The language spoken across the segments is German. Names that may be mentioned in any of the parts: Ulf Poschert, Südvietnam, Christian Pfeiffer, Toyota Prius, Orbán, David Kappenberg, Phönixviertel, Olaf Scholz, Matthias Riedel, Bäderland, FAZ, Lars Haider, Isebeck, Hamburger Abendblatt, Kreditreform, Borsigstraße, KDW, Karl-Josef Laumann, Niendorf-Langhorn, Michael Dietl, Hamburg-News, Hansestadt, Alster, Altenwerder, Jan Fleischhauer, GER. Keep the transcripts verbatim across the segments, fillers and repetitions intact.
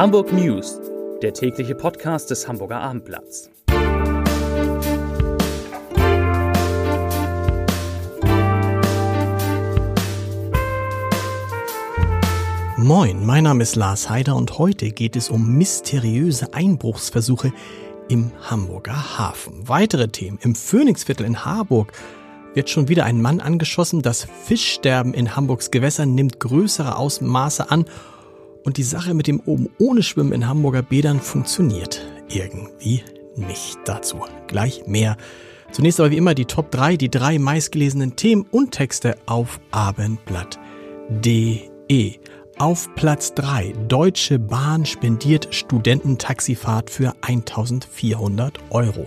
Hamburg-News, der tägliche Podcast des Hamburger Abendblatts. Moin, mein Name ist Lars Haider und heute geht es um mysteriöse Einbruchsversuche im Hamburger Hafen. Weitere Themen: Im Phönixviertel in Harburg wird schon wieder ein Mann angeschossen, das Fischsterben in Hamburgs Gewässern nimmt größere Ausmaße an und die Sache mit dem oben ohne Schwimmen in Hamburger Bädern funktioniert irgendwie nicht. Dazu gleich mehr. Zunächst aber wie immer die Top drei, die drei meistgelesenen Themen und Texte auf abendblatt punkt de. Auf Platz drei. Deutsche Bahn spendiert Studententaxifahrt für eintausendvierhundert Euro.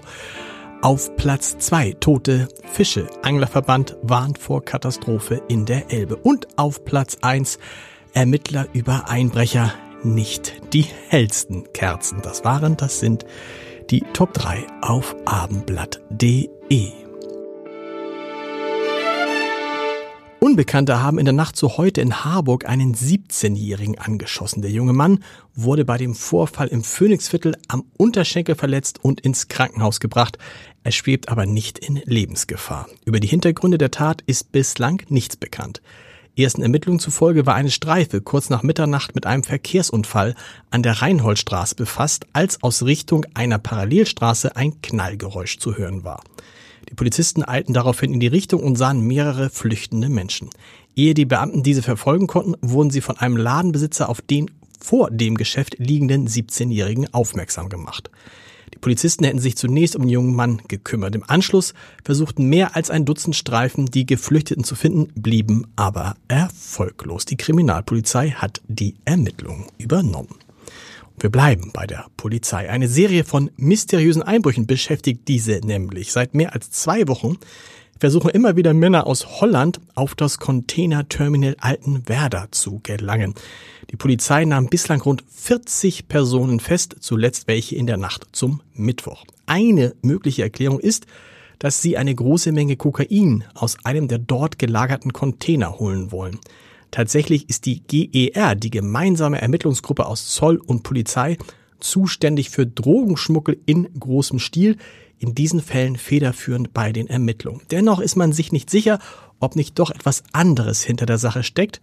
Auf Platz zwei. Tote Fische. Anglerverband warnt vor Katastrophe in der Elbe. Und auf Platz eins. Ermittler über Einbrecher. Nicht die hellsten Kerzen. Das waren, das sind die Top drei auf abendblatt punkt de. Unbekannte haben in der Nacht zu heute in Harburg einen siebzehnjährigen angeschossen. Der junge Mann wurde bei dem Vorfall im Phönixviertel am Unterschenkel verletzt und ins Krankenhaus gebracht. Er schwebt aber nicht in Lebensgefahr. Über die Hintergründe der Tat ist bislang nichts bekannt. Ersten Ermittlungen zufolge war eine Streife kurz nach Mitternacht mit einem Verkehrsunfall an der Reinholdstraße befasst, als aus Richtung einer Parallelstraße ein Knallgeräusch zu hören war. Die Polizisten eilten daraufhin in die Richtung und sahen mehrere flüchtende Menschen. Ehe die Beamten diese verfolgen konnten, wurden sie von einem Ladenbesitzer auf den vor dem Geschäft liegenden siebzehnjährigen aufmerksam gemacht. Die Polizisten hätten sich zunächst um den jungen Mann gekümmert. Im Anschluss versuchten mehr als ein Dutzend Streifen, die Geflüchteten zu finden, blieben aber erfolglos. Die Kriminalpolizei hat die Ermittlungen übernommen. Wir bleiben bei der Polizei. Eine Serie von mysteriösen Einbrüchen beschäftigt diese nämlich. Seit mehr als zwei Wochen versuchen immer wieder Männer aus Holland auf das Containerterminal Altenwerder zu gelangen. Die Polizei nahm bislang rund vierzig Personen fest, zuletzt welche in der Nacht zum Mittwoch. Eine mögliche Erklärung ist, dass sie eine große Menge Kokain aus einem der dort gelagerten Container holen wollen. Tatsächlich ist die G E R, die gemeinsame Ermittlungsgruppe aus Zoll und Polizei, zuständig für Drogenschmuggel in großem Stil, in diesen Fällen federführend bei den Ermittlungen. Dennoch ist man sich nicht sicher, ob nicht doch etwas anderes hinter der Sache steckt.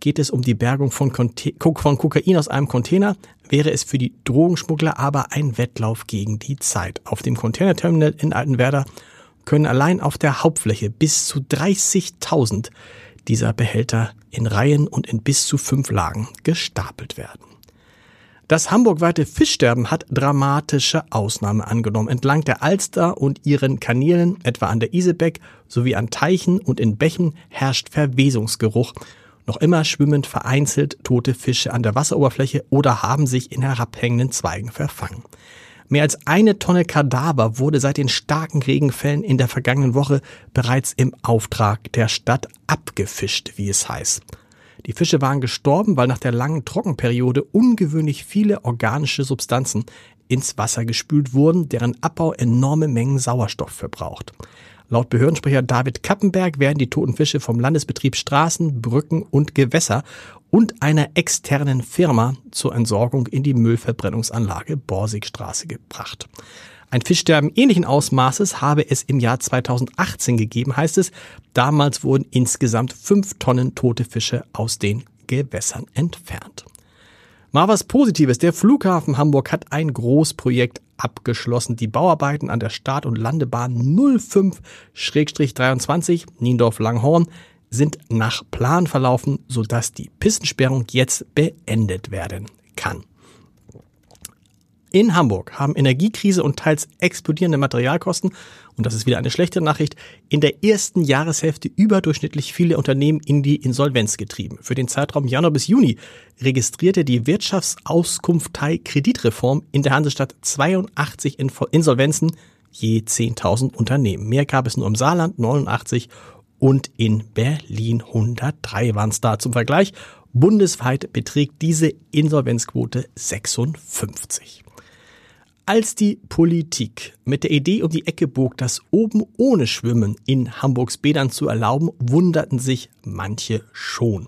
Geht es um die Bergung von, Conte- von Kokain aus einem Container, wäre es für die Drogenschmuggler aber ein Wettlauf gegen die Zeit. Auf dem Containerterminal in Altenwerder können allein auf der Hauptfläche bis zu dreißigtausend dieser Behälter in Reihen und in bis zu fünf Lagen gestapelt werden. Das hamburgweite Fischsterben hat dramatische Ausnahme angenommen. Entlang der Alster und ihren Kanälen, etwa an der Isebeck, sowie an Teichen und in Bächen herrscht Verwesungsgeruch. Noch immer schwimmen vereinzelt tote Fische an der Wasseroberfläche oder haben sich in herabhängenden Zweigen verfangen. Mehr als eine Tonne Kadaver wurde seit den starken Regenfällen in der vergangenen Woche bereits im Auftrag der Stadt abgefischt, wie es heißt. Die Fische waren gestorben, weil nach der langen Trockenperiode ungewöhnlich viele organische Substanzen ins Wasser gespült wurden, deren Abbau enorme Mengen Sauerstoff verbraucht. Laut Behördensprecher David Kappenberg werden die toten Fische vom Landesbetrieb Straßen, Brücken und Gewässer und einer externen Firma zur Entsorgung in die Müllverbrennungsanlage Borsigstraße gebracht. Ein Fischsterben ähnlichen Ausmaßes habe es im Jahr zweitausendachtzehn gegeben, heißt es. Damals wurden insgesamt fünf Tonnen tote Fische aus den Gewässern entfernt. Mal was Positives. Der Flughafen Hamburg hat ein Großprojekt abgeschlossen. Die Bauarbeiten an der Start- und Landebahn null fünf dreiundzwanzig Niendorf-Langhorn sind nach Plan verlaufen, sodass die Pistensperrung jetzt beendet werden kann. In Hamburg haben Energiekrise und teils explodierende Materialkosten, und das ist wieder eine schlechte Nachricht, in der ersten Jahreshälfte überdurchschnittlich viele Unternehmen in die Insolvenz getrieben. Für den Zeitraum Januar bis Juni registrierte die Wirtschaftsauskunft Kreditreform in der Hansestadt zweiundachtzig Insolvenzen je zehntausend Unternehmen. Mehr gab es nur im Saarland, neunundachtzig, und in Berlin hundertdrei waren es da. Zum Vergleich, bundesweit beträgt diese Insolvenzquote sechsundfünfzig. Als die Politik mit der Idee um die Ecke bog, das oben ohne Schwimmen in Hamburgs Bädern zu erlauben, wunderten sich manche schon.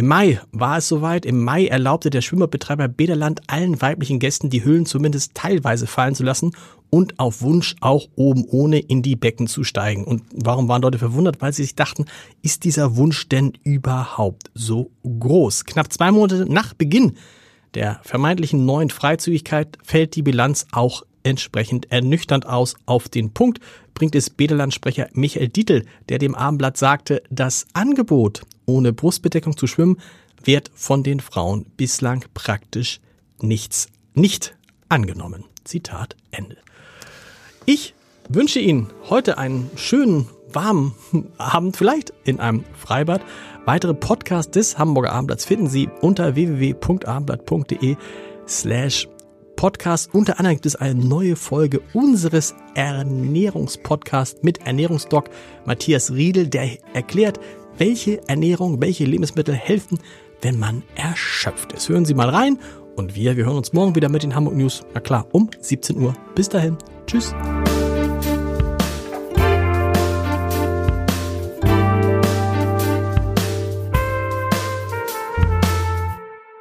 Im Mai war es soweit. Im Mai erlaubte der Schwimmbadbetreiber Bäderland allen weiblichen Gästen, die Hüllen zumindest teilweise fallen zu lassen und auf Wunsch auch oben ohne in die Becken zu steigen. Und warum waren Leute verwundert? Weil sie sich dachten, ist dieser Wunsch denn überhaupt so groß? Knapp zwei Monate nach Beginn der vermeintlichen neuen Freizügigkeit fällt die Bilanz auch entsprechend ernüchternd aus. Auf den Punkt bringt es Bäderland-Sprecher Michael Dietl, der dem Abendblatt sagte, das Angebot, ohne Brustbedeckung zu schwimmen, wird von den Frauen bislang praktisch nichts nicht angenommen. Zitat Ende. Ich wünsche Ihnen heute einen schönen, warmen Abend, vielleicht in einem Freibad. Weitere Podcasts des Hamburger Abendblatts finden Sie unter www.abendblatt.de slash Podcast. Unter anderem gibt es eine neue Folge unseres Ernährungspodcasts mit Ernährungsdoc Matthias Riedel, der erklärt, welche Ernährung, welche Lebensmittel helfen, wenn man erschöpft ist. Hören Sie mal rein und wir, wir hören uns morgen wieder mit den Hamburg-News, na klar, um siebzehn Uhr. Bis dahin, tschüss.